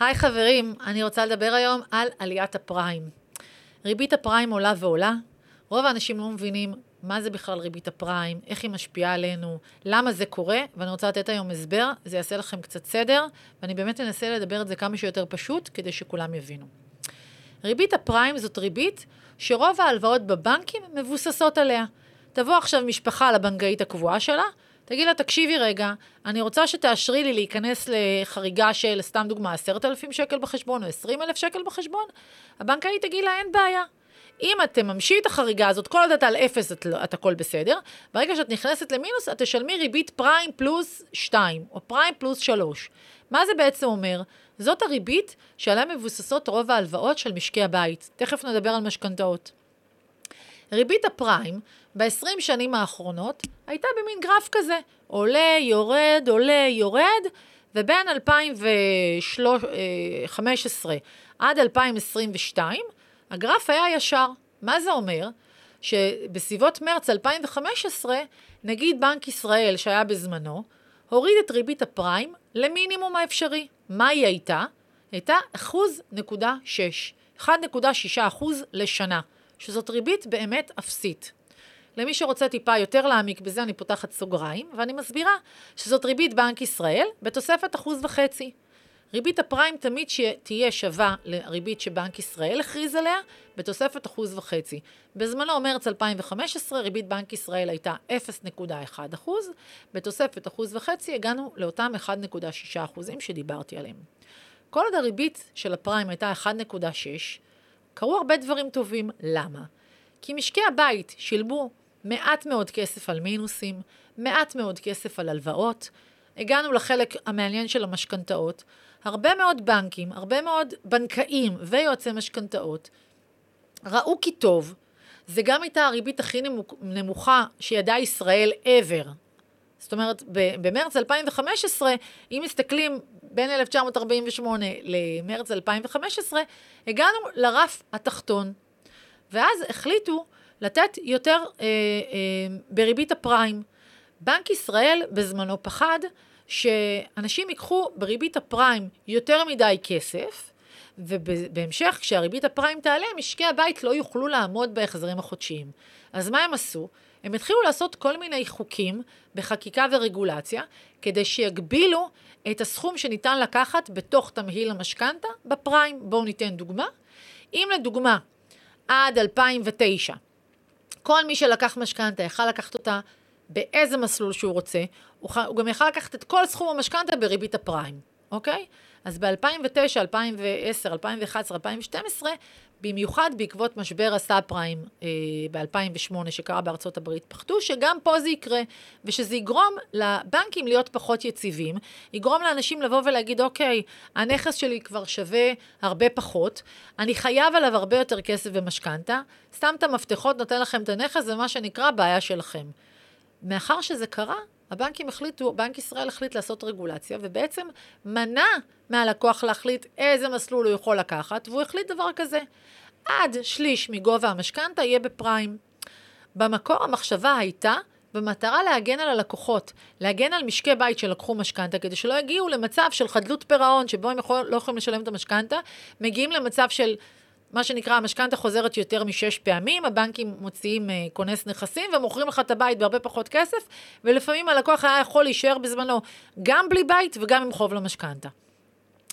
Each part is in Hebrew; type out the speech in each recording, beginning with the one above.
היי חברים, אני רוצה לדבר היום על עליית הפריים. ריבית הפריים עולה ועולה. רוב האנשים לא מבינים מה זה בכלל ריבית הפריים, איך היא משפיעה עלינו, למה זה קורה, ואני רוצה לתת היום הסבר, זה יעשה לכם קצת סדר, ואני באמת אנסה לדבר את זה כמה שיותר פשוט, כדי שכולם יבינו. ריבית הפריים זאת ריבית שרוב ההלוואות בבנקים מבוססות עליה. תבוא עכשיו משפחה לבנקאית הקבועה שלה, תגיד לה, תקשיבי רגע, אני רוצה שתאשרי לי להיכנס לחריגה של, סתם דוגמה, 10,000 שקל בחשבון, או 20,000 שקל בחשבון, הבנקאי תגיד לה, אין בעיה. אם את תממשי את החריגה הזאת, כל עוד אתה על אפס, את הכל בסדר, ברגע שאת נכנסת למינוס, את תשלמי ריבית פריים פלוס 2, או פריים פלוס 3. מה זה בעצם אומר? זאת הריבית שעליה מבוססות רוב ההלוואות של משקי הבית. תכף נדבר על משכנתאות. ריבית הפריים, ב-20 שנים האחרונות, הייתה במין גרף כזה, עולה, יורד, עולה, יורד, ובין 2015 עד 2022, הגרף היה ישר. מה זה אומר? שבסביבות מרץ 2015, נגיד בנק ישראל שהיה בזמנו, הוריד את ריבית הפריים למינימום האפשרי. מה היא הייתה? הייתה 1.6% לשנה. שזאת ריבית באמת אפסית. למי שרוצה טיפה יותר להעמיק בזה, אני פותחת סוגריים, ואני מסבירה שזאת ריבית בנק ישראל בתוספת 1.5%. ריבית הפריים תמיד תהיה שווה לריבית שבנק ישראל הכריז עליה בתוספת 1.5%. בזמנו מרץ 2015, ריבית בנק ישראל הייתה 0.1%, בתוספת 1.5% הגענו לאותם 1.6% שדיברתי עליהם. כל עוד הריבית של הפריים הייתה 1.6%, קרו הרבה דברים טובים. למה? כי משקי הבית שילמו מעט מאוד כסף על מינוסים, מעט מאוד כסף על הלוואות. הגענו לחלק המעניין של המשכנתאות. הרבה מאוד בנקים, הרבה מאוד בנקאים ויועצי משכנתאות ראו כי טוב. זה גם הייתה הריבית הכי נמוכה שידעה ישראל ever. זאת אומרת, במרץ 2015, אם מסתכלים בין 1948 למרץ 2015, הגענו לרף התחתון, ואז החליטו לתת יותר בריבית הפריים. בנק ישראל בזמנו פחד שאנשים ייקחו בריבית הפריים יותר מדי כסף, ובהמשך כשהריבית הפריים תעלה, משקי הבית לא יוכלו לעמוד בהחזרים החודשיים. אז מה הם עשו? הם התחילו לעשות כל מיני חוקים בחקיקה ורגולציה, כדי שיגבילו את הסכום שניתן לקחת בתוך תמהיל המשכנתה בפריים. בואו ניתן דוגמה. אם לדוגמה, עד 2009, כל מי שלקח משכנתה יכל לקחת אותה באיזה מסלול שהוא רוצה, הוא גם יכל לקחת את כל סכום המשכנתה בריבית הפריים, אוקיי? אז ב-2009, 2010, 2011, 2012, במיוחד בעקבות משבר הסאב פריים ב-2008 שקרה בארצות הברית, פחדו שגם פה זה יקרה, ושזה יגרום לבנקים להיות פחות יציבים, יגרום לאנשים לבוא ולהגיד, אוקיי, הנכס שלי כבר שווה הרבה פחות, אני חייב עליו הרבה יותר כסף ומשכנתה, סתם את המפתחות, נותן לכם את הנכס, זה מה שנקרא בעיה שלכם. מאחר שזה קרה, הבנקים החליטו, בנק ישראל החליט לעשות רגולציה, ובעצם מנע מהלקוח להחליט איזה מסלול הוא יכול לקחת, והוא החליט דבר כזה. עד 1/3 מגובה המשכנתה יהיה בפריים. במקור המחשבה הייתה, במטרה להגן על הלקוחות, להגן על משקי בית שלקחו משכנתה, כדי שלא יגיעו למצב של חדלות פיראון, שבו הם לא יכולים לשלם את המשכנתה, מגיעים למצב של מה שנקרא, המשכנתה חוזרת יותר מ6 פעמים, הבנקים מוציאים כונס נכסים, ומוכרים לך את הבית בהרבה פחות כסף, ולפעמים הלקוח היה יכול להישאר בזמנו, גם בלי בית וגם עם חוב למשכנתה.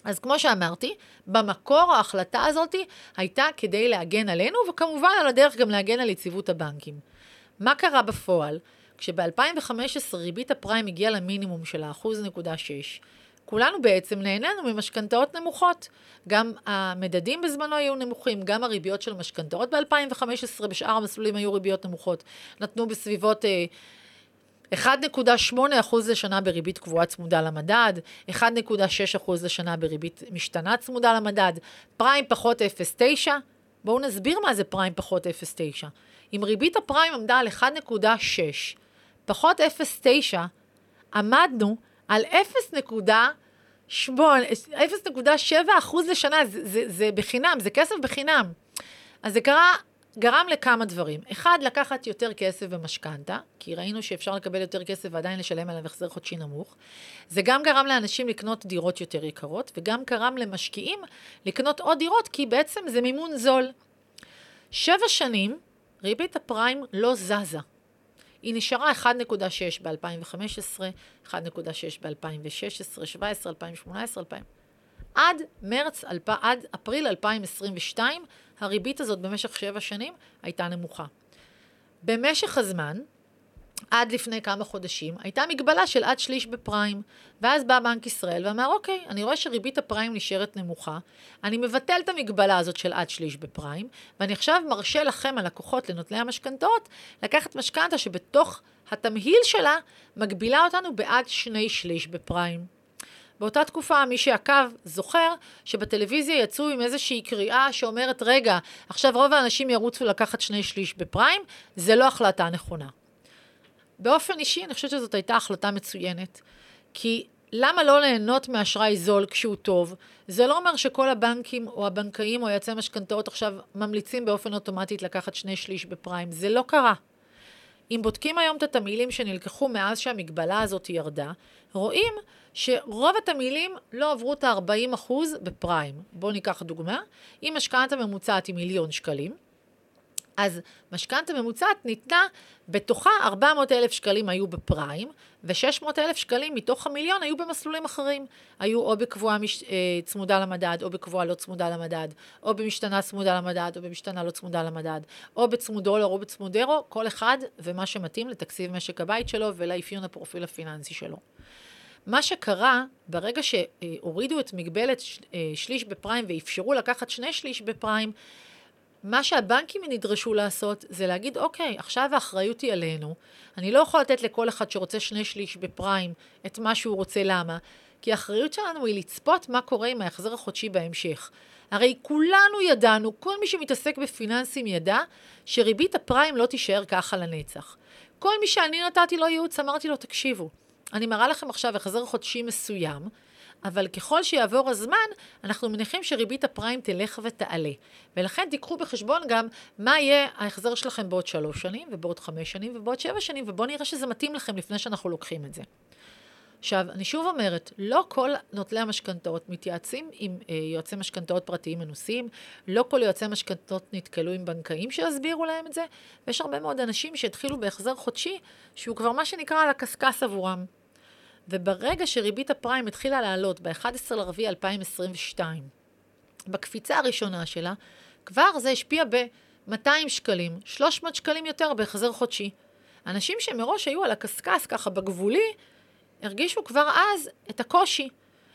אז כמו שאמרתי, במקור ההחלטה הזאת הייתה כדי להגן עלינו, וכמובן על הדרך גם להגן על יציבות הבנקים. מה קרה בפועל? כשב-2015 ריבית הפריים הגיעה למינימום של 1.6%, כולנו בעצם נהנינו ממשכנתאות נמוכות. גם המדדים בזמנו היו נמוכים, גם הריביות של משכנתאות ב-2015 בשאר המסלולים היו ריביות נמוכות. נתנו בסביבות 1.8% לשנה בריבית קבועה צמודה למדד, 1.6% לשנה בריבית משתנה צמודה למדד, פריים פחות 0.9. בואו נסביר מה זה פריים פחות 0.9. אם ריבית הפריים עמדה על 1.6, פחות 0.9, עמדנו על 0.7% לשנה, זה בחינם, זה כסף בחינם. אז זה קרה גרם לכמה דברים. אחד, לקחת יותר כסף במשכנתה, כי ראינו שאפשר לקבל יותר כסף ועדיין לשלם עליו החזר חודשי נמוך. זה גם גרם לאנשים לקנות דירות יותר יקרות, וגם גרם למשקיעים לקנות עוד דירות, כי בעצם זה מימון זול. 7 שנים, ריבית הפריים לא זזה. היא נשארה 1.6 ב-2015, 1.6 ב-2016, 17, 2018, 2000. עד אפריל 2022, הריבית הזאת במשך 7 שנים הייתה נמוכה. במשך הזמן, עד לפני כמה חודשים, הייתה מגבלה של עד שליש בפריים, ואז בא בנק ישראל ואמר, אוקיי, אני רואה שריבית הפריים נשארת נמוכה, אני מבטל את המגבלה הזאת של עד שליש בפריים, ואני עכשיו מרשה לכם, הלקוחות לנוטלי המשכנתאות, לקחת משכנתה שבתוך התמהיל שלה, מגבילה אותנו בעד 2/3 בפריים. באותה תקופה, מי שעקב זוכר שבטלוויזיה יצאו עם איזושהי קריאה שאומרת, רגע, עכשיו רוב האנשים ירוצו לקחת 2/3 בפריים, זה לא החלטה נכונה. באופן אישי, אני חושבת שזאת הייתה החלטה מצוינת, כי למה לא ליהנות מאשראי זול כשהוא טוב? זה לא אומר שכל הבנקים או הבנקאים או יצא משכנתאות עכשיו ממליצים באופן אוטומטית לקחת 2/3 בפריים, זה לא קרה. אם בודקים היום את התמהילים שנלקחו מאז שהמגבלה הזאת ירדה, רואים שרוב התמהילים לא עברו את ה-40% בפריים. בואו ניקח דוגמה, אם משכנתה ממוצעת היא 1,000,000 שקלים, אז משכנתה ממוצעת ניתנה, בתוכה 400,000 שקלים היו בפריים, ו600,000 שקלים מתוך 1,000,000 היו במסלולים אחרים. היו או בקבועה צמודה למדד, או בקבועה לא צמודה למדד, או במשתנה צמודה למדד, או במשתנה לא צמודה למדד, או בצמוד דולר, או בצמוד אירו, כל אחד ומה שמתאים לתקציב משק הבית שלו ולאפיון הפרופיל הפיננסי שלו. מה שקרה, ברגע שהורידו את מגבלת 1/3 בפריים ואפשרו לקחת 2/3 בפריים, מה שהבנקים נדרשו לעשות זה להגיד, אוקיי, עכשיו האחריות היא עלינו, אני לא יכול לתת לכל אחד שרוצה 2/3 בפריים את מה שהוא רוצה, למה? כי האחריות שלנו היא לצפות מה קורה עם ההחזר החודשי בהמשך. הרי כולנו ידענו, כל מי שמתעסק בפיננסים ידע, שריבית הפריים לא תישאר ככה לנצח. כל מי שאני נתתי לו ייעוץ, אמרתי לו, תקשיבו, אני מראה לכם עכשיו החזר חודשי מסוים, אבל ככל שיעבור הזמן, אנחנו מניחים שריבית הפריים תלך ותעלה. ולכן תיקחו בחשבון גם מה יהיה ההחזר שלכם בעוד 3 שנים, ובעוד 5 שנים, ובעוד 7 שנים, ובואו נראה שזה מתאים לכם לפני שאנחנו לוקחים את זה. עכשיו, אני שוב אומרת, לא כל נוטלי המשכנתאות מתייעצים עם יועצי משכנתאות פרטיים מנוסים, לא כל יועצי משכנתאות נתקלו עם בנקאים שיסבירו להם את זה, ויש הרבה מאוד אנשים שהתחילו בהחזר חודשי, שהוא כבר מה שנקרא על הקסקס עבורם. וברגע שריבית הפריים התחילה לעלות ב-11/4/2022, בקפיצה הראשונה שלה, כבר זה השפיע ב-200 שקלים, 300 שקלים יותר בהחזר חודשי. אנשים שמראש היו על הקסקס ככה בגבולי, הרגישו כבר אז את הקושי.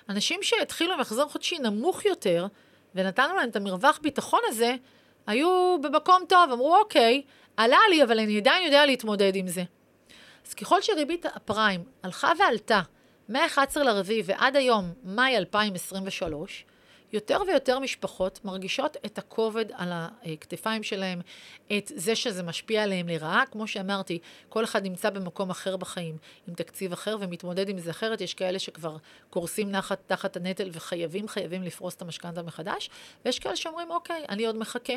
אנשים שהתחילו עם החזר חודשי נמוך יותר, ונתנו להם את המרווח ביטחון הזה, היו במקום טוב, אמרו אוקיי, עלה לי, אבל אני עדיין יודע להתמודד עם זה. אז ככל שריבית הפריים הלכה ועלתה, מ-11/4 ועד היום, מאי 2023, יותר ויותר משפחות מרגישות את הכובד על הכתפיים שלהם, את זה שזה משפיע עליהם לרעה. כמו שאמרתי, כל אחד נמצא במקום אחר בחיים, עם תקציב אחר ומתמודד עם זה אחרת. יש כאלה שכבר קורסים תחת הנטל וחייבים לפרוס את המשכנתה מחדש, ויש כאלה שאומרים, אוקיי, אני עוד מחכה.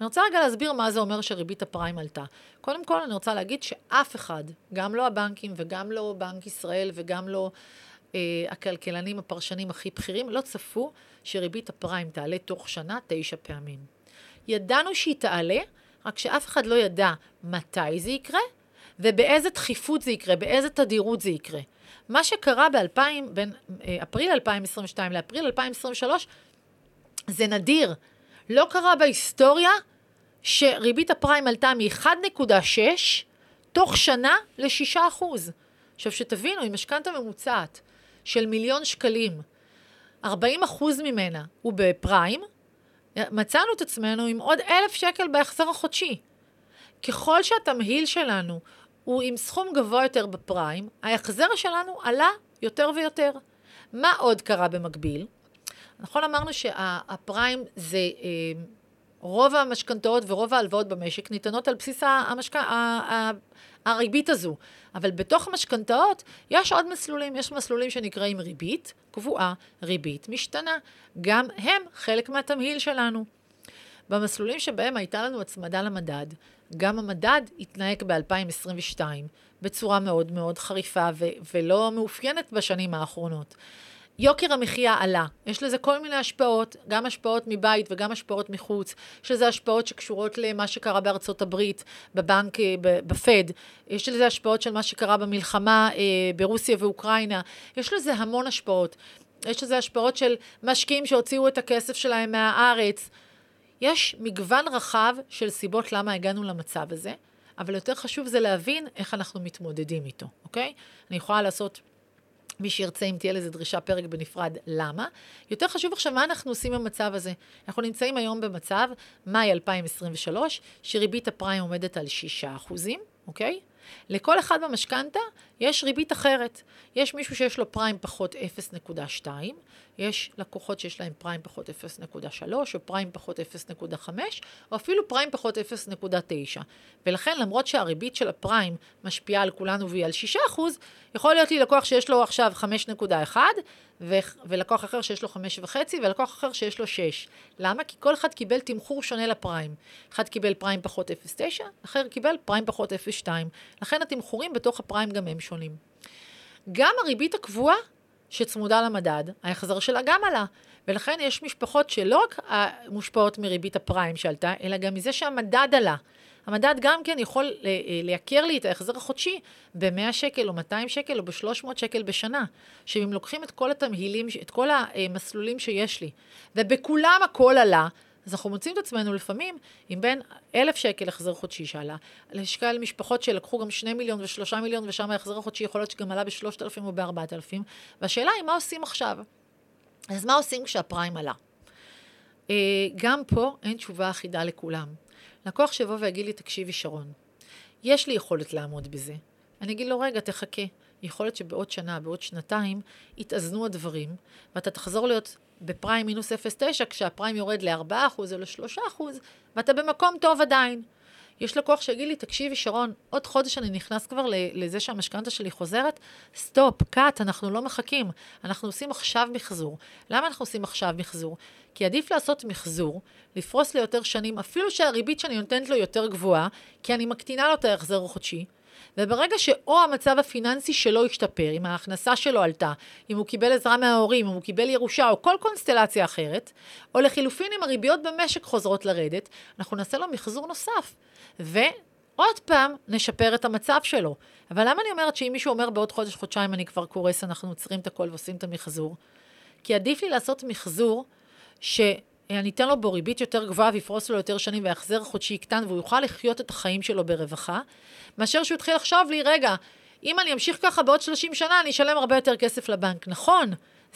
אני רוצה רגע להסביר מה זה אומר שריבית הפריים עלתה. קודם כל, אני רוצה להגיד שאף אחד, גם לא הבנקים וגם לא בנק ישראל וגם לא הכלכלנים, הפרשנים הכי בכירים, לא צפו שריבית הפריים תעלה תוך שנה 9 פעמים. ידענו שהיא תעלה, רק שאף אחד לא ידע מתי זה יקרה, ובאיזה דחיפות זה יקרה, באיזה תדירות זה יקרה. מה שקרה בין אפריל 2022 לאפריל 2023, זה נדיר. לא קרה בהיסטוריה שריבית הפריים עלתה מ-1.6 תוך שנה ל-6%. עכשיו שתבינו, אם משכנתה ממוצעת של 1,000,000 שקלים, 40% ממנה הוא בפריים, מצאנו את עצמנו עם עוד 1,000 שקל בהחזר החודשי. ככל שהתמהיל שלנו הוא עם סכום גבוה יותר בפריים, ההחזר שלנו עלה יותר ויותר. מה עוד קרה במקביל? נכון, אמרנו שהפריים זה רוב המשכנתאות ורוב ההלוואות במשק ניתנות על בסיס הריבית הזו. אבל בתוך המשכנתאות יש עוד מסלולים, יש מסלולים שנקראים ריבית קבועה, ריבית משתנה. גם הם חלק מהתמהיל שלנו. במסלולים שבהם הייתה לנו הצמדה למדד, גם המדד התנהג ב-2022 בצורה מאוד מאוד חריפה ולא מאופיינת בשנים האחרונות. יוקר המחיה עלה, יש לזה כל מיני השפעות, גם השפעות מבית וגם השפעות מחוץ, שזה השפעות שקשורות למה שקרה בארצות הברית, בבנק, בפד, יש לזה השפעות של מה שקרה במלחמה ברוסיה ואוקראינה, יש לזה המון השפעות, יש לזה השפעות של משקיעים שהוציאו את הכסף שלהם מהארץ, יש מגוון רחב של סיבות למה הגענו למצב הזה, אבל יותר חשוב זה להבין איך אנחנו מתמודדים איתו, אוקיי? אני יכולה לעשות מי שירצה אם תהיה לזה דרישה פרק בנפרד, למה? יותר חשוב עכשיו מה אנחנו עושים במצב הזה. אנחנו נמצאים היום במצב, מאי 2023, שריבית הפריים עומדת על 6%, אוקיי? לכל אחד במשכנתה יש ריבית אחרת. יש מישהו שיש לו פריים פחות 0.2, יש לקוחות שיש להם פריים פחות 0.3, או פריים פחות 0.5, או אפילו פריים פחות 0.9. ולכן, למרות שהריבית של הפריים משפיעה על כולנו והיא על 6%, יכול להיות לי לקוח שיש לו עכשיו 5.1, ולקוח אחר שיש לו 5.5, ולקוח אחר שיש לו 6. למה? כי כל אחד קיבל תמחור שונה לפריים. אחד קיבל פריים פחות 0.9, אחר קיבל פריים פחות 0.2. לכן התמחורים בתוך הפריים גם הם שונים. גם הריבית הקבועה, שצמודה למדד, ההחזר שלה גם עלה, ולכן יש משפחות שלא רק מושפעות מריבית הפריים שעלתה, אלא גם מזה שהמדד עלה. המדד גם כן יכול לייקר לי את ההחזר החודשי ב-100 שקל או 200 שקל או ב-300 שקל בשנה, שאם לוקחים את כל התמהילים, את כל המסלולים שיש לי, ובכולם הכל עלה, אז אנחנו מוצאים את עצמנו לפעמים עם בין 1,000 שקל החזר חודשי שעלה, לשקל משפחות שלקחו גם 2 מיליון ו3 מיליון, ושם ההחזר החודשי יכול להיות שגם עלה ב-3,000 או ב-4,000, והשאלה היא מה עושים עכשיו? אז מה עושים כשהפריים עלה? גם פה אין תשובה אחידה לכולם. לקוח שבוא והגיד לי, תקשיבי שרון, יש לי יכולת לעמוד בזה. אני אגיד לו, רגע, תחכה. יכולת שבעוד שנה, בעוד שנתיים, יתאזנו הדברים, ואתה תחזור להיות בפריים מינוס 0.9, כשהפריים יורד ל-4% או ל-3%, ואתה במקום טוב עדיין. יש לקוח שיגיד לי, תקשיבי שרון, עוד חודש אני נכנס כבר לזה שהמשכנתה שלי חוזרת, סטופ, קאט, אנחנו לא מחכים, אנחנו עושים עכשיו מחזור. למה אנחנו עושים עכשיו מחזור? כי עדיף לעשות מחזור, לפרוס ליותר שנים, אפילו שהריבית שאני נותנת לו יותר גבוהה, כי אני מקטינה לו את ההחזר החודשי, וברגע שאו המצב הפיננסי שלו השתפר, אם ההכנסה שלו עלתה, אם הוא קיבל עזרה מההורים, אם הוא קיבל ירושה או כל קונסטלציה אחרת, או לחילופין אם הריביות במשק חוזרות לרדת, אנחנו נעשה לו מחזור נוסף, ועוד פעם נשפר את המצב שלו. אבל למה אני אומרת שאם מישהו אומר בעוד חודש, חודשיים אני כבר קורס, אנחנו עוצרים את הכל ועושים את המחזור? כי עדיף לי לעשות מחזור אני אתן לו בו ריבית יותר גבוהה ויפרוס לו יותר שנים והחזר חודשי קטן והוא יוכל לחיות את החיים שלו ברווחה, מאשר שהוא התחיל לחשוב לי, רגע, אם אני אמשיך ככה בעוד 30 שנה אני אשלם הרבה יותר כסף לבנק. נכון,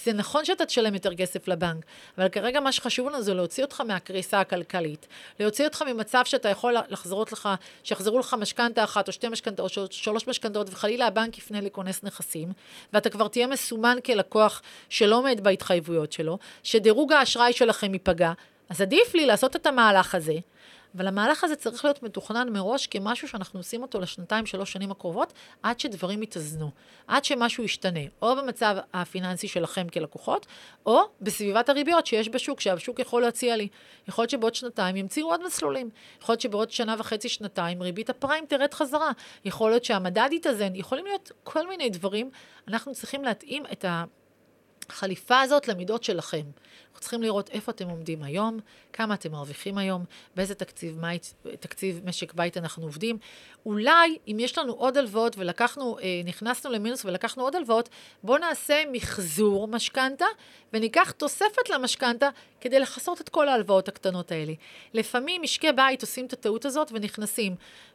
זה נכון שאתה תשלם יותר כסף לבנק, אבל כרגע מה שחשוב לנו זה להוציא אותך מהקריסה הכלכלית, להוציא אותך ממצב שאתה יכול שיחזרו לך משכנתה אחת או שתי משכנתאות או שלוש משכנתאות, וחלילה הבנק יפנה לכונס נכסים, ואתה כבר תהיה מסומן כלקוח שלא עומד בהתחייבויות שלו, שדירוג האשראי שלכם ייפגע, אז עדיף לי לעשות את המהלך הזה, אבל המהלך הזה צריך להיות מתוכנן מראש כמשהו שאנחנו עושים אותו לשנתיים, 3 שנים הקרובות, עד שדברים יתאזנו, עד שמשהו ישתנה, או במצב הפיננסי שלכם כלקוחות, או בסביבת הריביות שיש בשוק, שהשוק יכול להציע לי. יכול להיות שבעוד שנתיים ימציאו עוד מסלולים, יכול להיות שבעוד שנה וחצי, שנתיים, ריבית הפריים תרד חזרה, יכול להיות שהמדד יתאזן, יכולים להיות כל מיני דברים, אנחנו צריכים להתאים את החליפה הזאת למידות שלכם. אנחנו צריכים לראות איפה אתם עומדים היום, כמה אתם מרוויחים היום, באיזה תקציב משק בית אנחנו עובדים. אולי, אם יש לנו עוד הלוואות נכנסנו למינוס ולקחנו עוד הלוואות, בואו נעשה מחזור משכנתה וניקח תוספת למשכנתה כדי לחסות את כל ההלוואות הקטנות האלה. לפעמים משקי בית עושים את הטעות הזאת ונכנסים.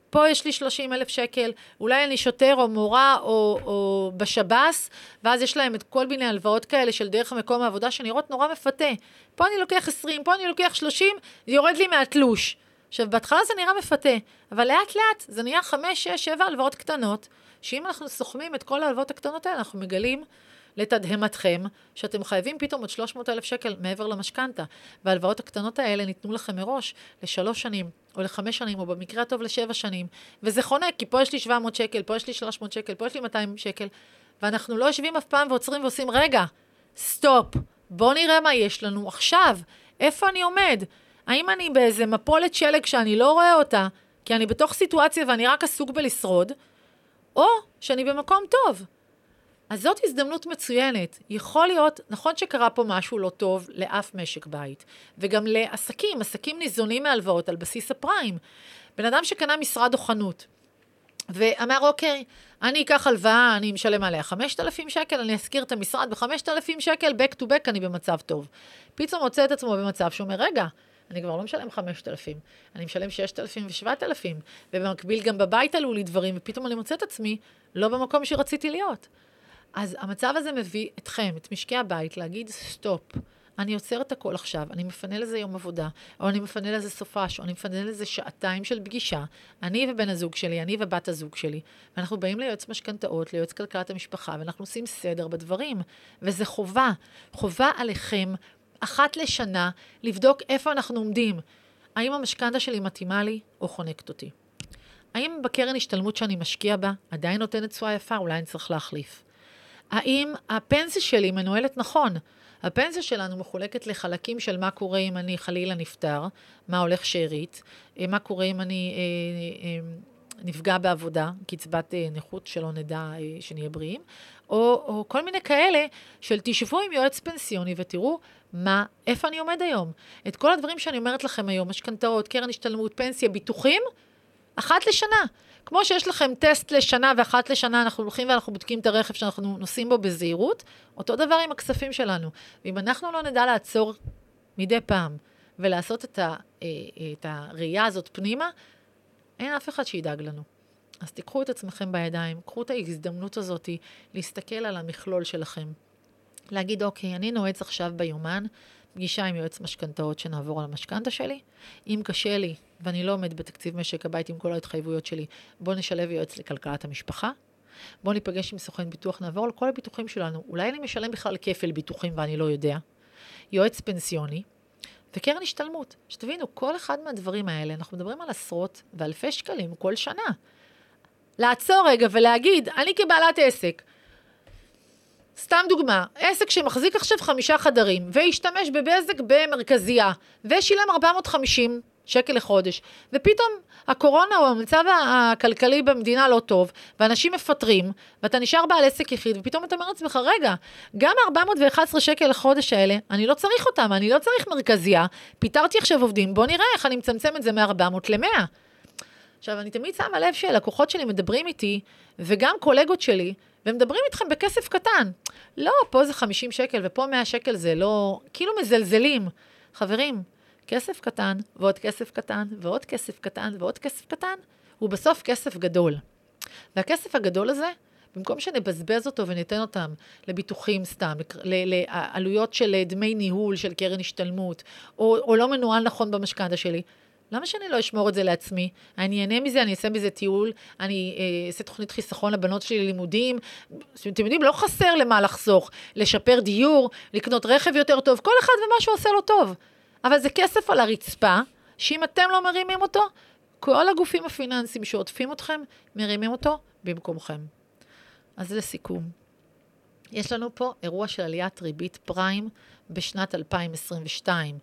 פה יש לי 30,000 שקל, אולי אני שוטר או מורה או בשבס, ואז יש להם את כל מיני הלוואות כאלה של דרך מקום העבודה שנראות נורא מפתה. פה אני לוקח 20, פה אני לוקח 30, זה יורד לי מהתלוש. עכשיו, בהתחלה זה נראה מפתה, אבל לאט לאט זה נהיה 5, 6, 7 הלוואות קטנות, שאם אנחנו סוכמים את כל ההלוואות הקטנות האלה, אנחנו מגלים לתדהמתכם, שאתם חייבים פתאום עוד 300,000 שקל מעבר למשכנתה, וההלוואות הקטנות האלה ניתנו לכם מראש ל3 שנים, או ל5 שנים, או במקרה הטוב ל7 שנים, וזה חונק, כי פה יש לי 700 שקל, פה יש לי 300 שקל, פה יש לי 200 שקל, ואנחנו לא יושבים אף פעם ועוצרים ועושים, רגע, סטופ, בוא נראה מה יש לנו עכשיו, איפה אני עומד? האם אני באיזה מפולת שלג שאני לא רואה אותה, כי אני בתוך סיטואציה ואני רק עסוק בלשרוד, או שאני במקום טוב. אז זאת הזדמנות מצוינת. יכול להיות, נכון שקרה פה משהו לא טוב לאף משק בית, וגם לעסקים, עסקים ניזונים מהלוואות על בסיס הפריים. בן אדם שקנה משרד או חנות, ואמר, אוקיי, אני אקח הלוואה, אני משלם עליה 5,000 שקל, אני אזכיר את המשרד ב-5,000 שקל, back to back, אני במצב טוב. פתאום מוצא את עצמו במצב שאומר, רגע, אני כבר לא משלם 5,000, אני משלם 6,000 ו-7,000, ובמקביל גם בבית עלו לי דברים, ופתאום אני מוצא את עצמי לא במקום שרציתי להיות. אז המצב הזה מביא אתכם, את משקי הבית, להגיד סטופ, אני יוצר את הכל עכשיו, אני מפנה לזה יום עבודה, או אני מפנה לזה סופש, או אני מפנה לזה שעתיים של פגישה, אני ובן הזוג שלי, אני ובת הזוג שלי, ואנחנו באים ליועץ משכנתאות, ליועץ כלכלת המשפחה, ואנחנו עושים סדר בדברים, וזה חובה, חובה עליכם, אחת לשנה, לבדוק איפה אנחנו עומדים, האם המשכנתה שלי מתאימה לי, או חונקת אותי. האם בקרן השתלמות שאני משקיע בה, עדיין נותנת תשואה יפה, אולי אני צריך להחליף. האם הפנסיה שלי מנוהלת נכון? הפנסיה שלנו מחולקת לחלקים של מה קורה אם אני חלילה נפטר, מה הולך שארית, מה קורה אם אני נפגע בעבודה, קצבת נכות שלא נדע שנהיה בריאים, או כל מיני כאלה של תשבו עם יועץ פנסיוני ותראו איפה אני עומד היום. את כל הדברים שאני אומרת לכם היום, משכנתאות, קרן השתלמות, פנסיה, ביטוחים, אחת לשנה. כמו שיש לכם טסט לשנה ואחת לשנה, אנחנו הולכים ואנחנו בודקים את הרכב שאנחנו נוסעים בו בזהירות, אותו דבר עם הכספים שלנו. ואם אנחנו לא נדע לעצור מדי פעם ולעשות את הראייה הזאת פנימה, אין אף אחד שידאג לנו. אז תיקחו את עצמכם בידיים, קחו את ההזדמנות הזאת להסתכל על המכלול שלכם. להגיד, אוקיי, אני נועץ עכשיו ביומן, פגישה עם יועץ משכנתאות שנעבור על המשכנתה שלי. אם קשה לי, ואני לא עומד בתקציב משק הבית עם כל ההתחייבויות שלי, בוא נשלב יועץ לכלכלת המשפחה. בוא ניפגש עם סוכן ביטוח, נעבור על כל הביטוחים שלנו. אולי אני משלם בכלל כפל ביטוחים ואני לא יודע. יועץ פנסיוני וקרן השתלמות. שתבינו, כל אחד מהדברים האלה, אנחנו מדברים על עשרות ואלפי שקלים כל שנה. לעצור רגע ולהגיד, אני כבעלת עסק, סתם דוגמה, עסק שמחזיק עכשיו 5 חדרים, והשתמש בבזק במרכזייה, ושילם 450 שקל לחודש, ופתאום הקורונה או המצב הכלכלי במדינה לא טוב, ואנשים מפטרים, ואתה נשאר בעל עסק יחיד, ופתאום אתה אומר לעצמך, רגע, גם 411 שקל לחודש האלה, אני לא צריך אותם, אני לא צריך מרכזייה, פיטרתי עכשיו עובדים, בוא נראה איך אני מצמצם את זה מ-400 ל-100. עכשיו, אני תמיד שמה לב שהלקוחות שלי מדברים איתי, וגם קולגות שלי, והם מדברים איתכם בכסף קטן. לא, פה זה 50 שקל, ופה 100 שקל זה לא... כאילו מזלזלים. חברים, כסף קטן, ועוד כסף קטן, ועוד כסף קטן, ועוד כסף קטן, הוא בסוף כסף גדול. והכסף הגדול הזה, במקום שנבזבז אותו וניתן אותם לביטוחים סתם, לעלויות של דמי ניהול, של קרן השתלמות, או לא מנוהל נכון במשכנתה שלי, למה שאני לא אשמור את זה לעצמי? אני אענה מזה, אני אעשה מזה טיול, אני אעשה תוכנית חיסכון לבנות שלי ללימודים. אתם יודעים, לא חסר למה לחסוך, לשפר דיור, לקנות רכב יותר טוב, כל אחד ומה שהוא עושה לו טוב. אבל זה כסף על הרצפה, שאם אתם לא מרימים אותו, כל הגופים הפיננסיים שעוטפים אתכם, מרימים אותו במקומכם. אז לסיכום, יש לנו פה אירוע של עליית ריבית פריים בשנת 2022,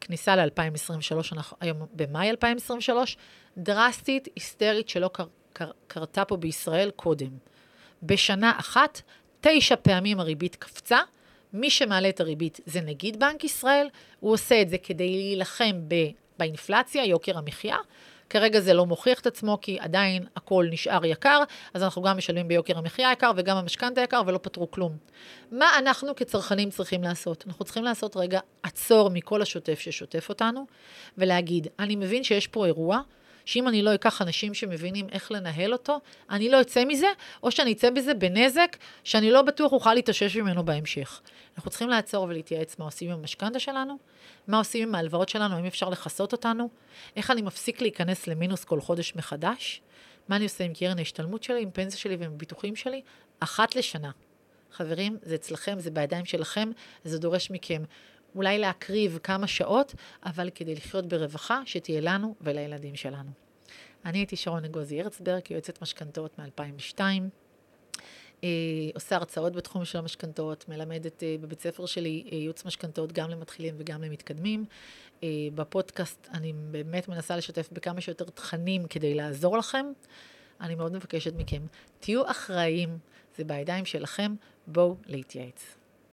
כניסה ל-2023, היום במאי 2023, דרסטית, היסטרית שלא קרתה פה בישראל קודם. בשנה אחת, 9 פעמים הריבית קפצה, מי שמעלה את הריבית זה נגיד בנק ישראל, הוא עושה את זה כדי להילחם באינפלציה, יוקר המחיה, כרגע זה לא מוכיח את עצמו, כי עדיין הכל נשאר יקר, אז אנחנו גם משלמים ביוקר המחיה יקר, וגם המשכנתה יקר, ולא פתרו כלום. מה אנחנו כצרכנים צריכים לעשות? אנחנו צריכים לעשות רגע עצור מכל השוטף ששוטף אותנו, ולהגיד, אני מבין שיש פה אירוע, שאם אני לא אקח אנשים שמבינים איך לנהל אותו, אני לא אצא מזה, או שאני אצא בזה בנזק, שאני לא בטוח אוכל להתאושש ממנו בהמשך. אנחנו צריכים לעצור ולהתייעץ מה עושים עם המשכנתה שלנו, מה עושים עם ההלוואות שלנו, האם אפשר לחסות אותנו, איך אני מפסיק להיכנס למינוס כל חודש מחדש, מה אני עושה עם קרן ההשתלמות שלי, עם פנסיה שלי ועם ביטוחים שלי, אחת לשנה. חברים, זה אצלכם, זה בידיים שלכם, זה דורש מכם. אולי להקריב כמה שעות, אבל כדי לחיות ברווחה שתהיה לנו ולילדים שלנו. אני הייתי שרון אגוזי הרצברג, יועצת משכנתאות מ-2002. עושה הרצאות בתחום של המשכנתאות, מלמדת בבית ספר שלי ייעוץ משכנתאות גם למתחילים וגם למתקדמים. בפודקאסט אני באמת מנסה לשתף בכמה שיותר תכנים כדי לעזור לכם. אני מאוד מבקשת מכם, תהיו אחראים, זה בידיים שלכם, בואו להתייעץ.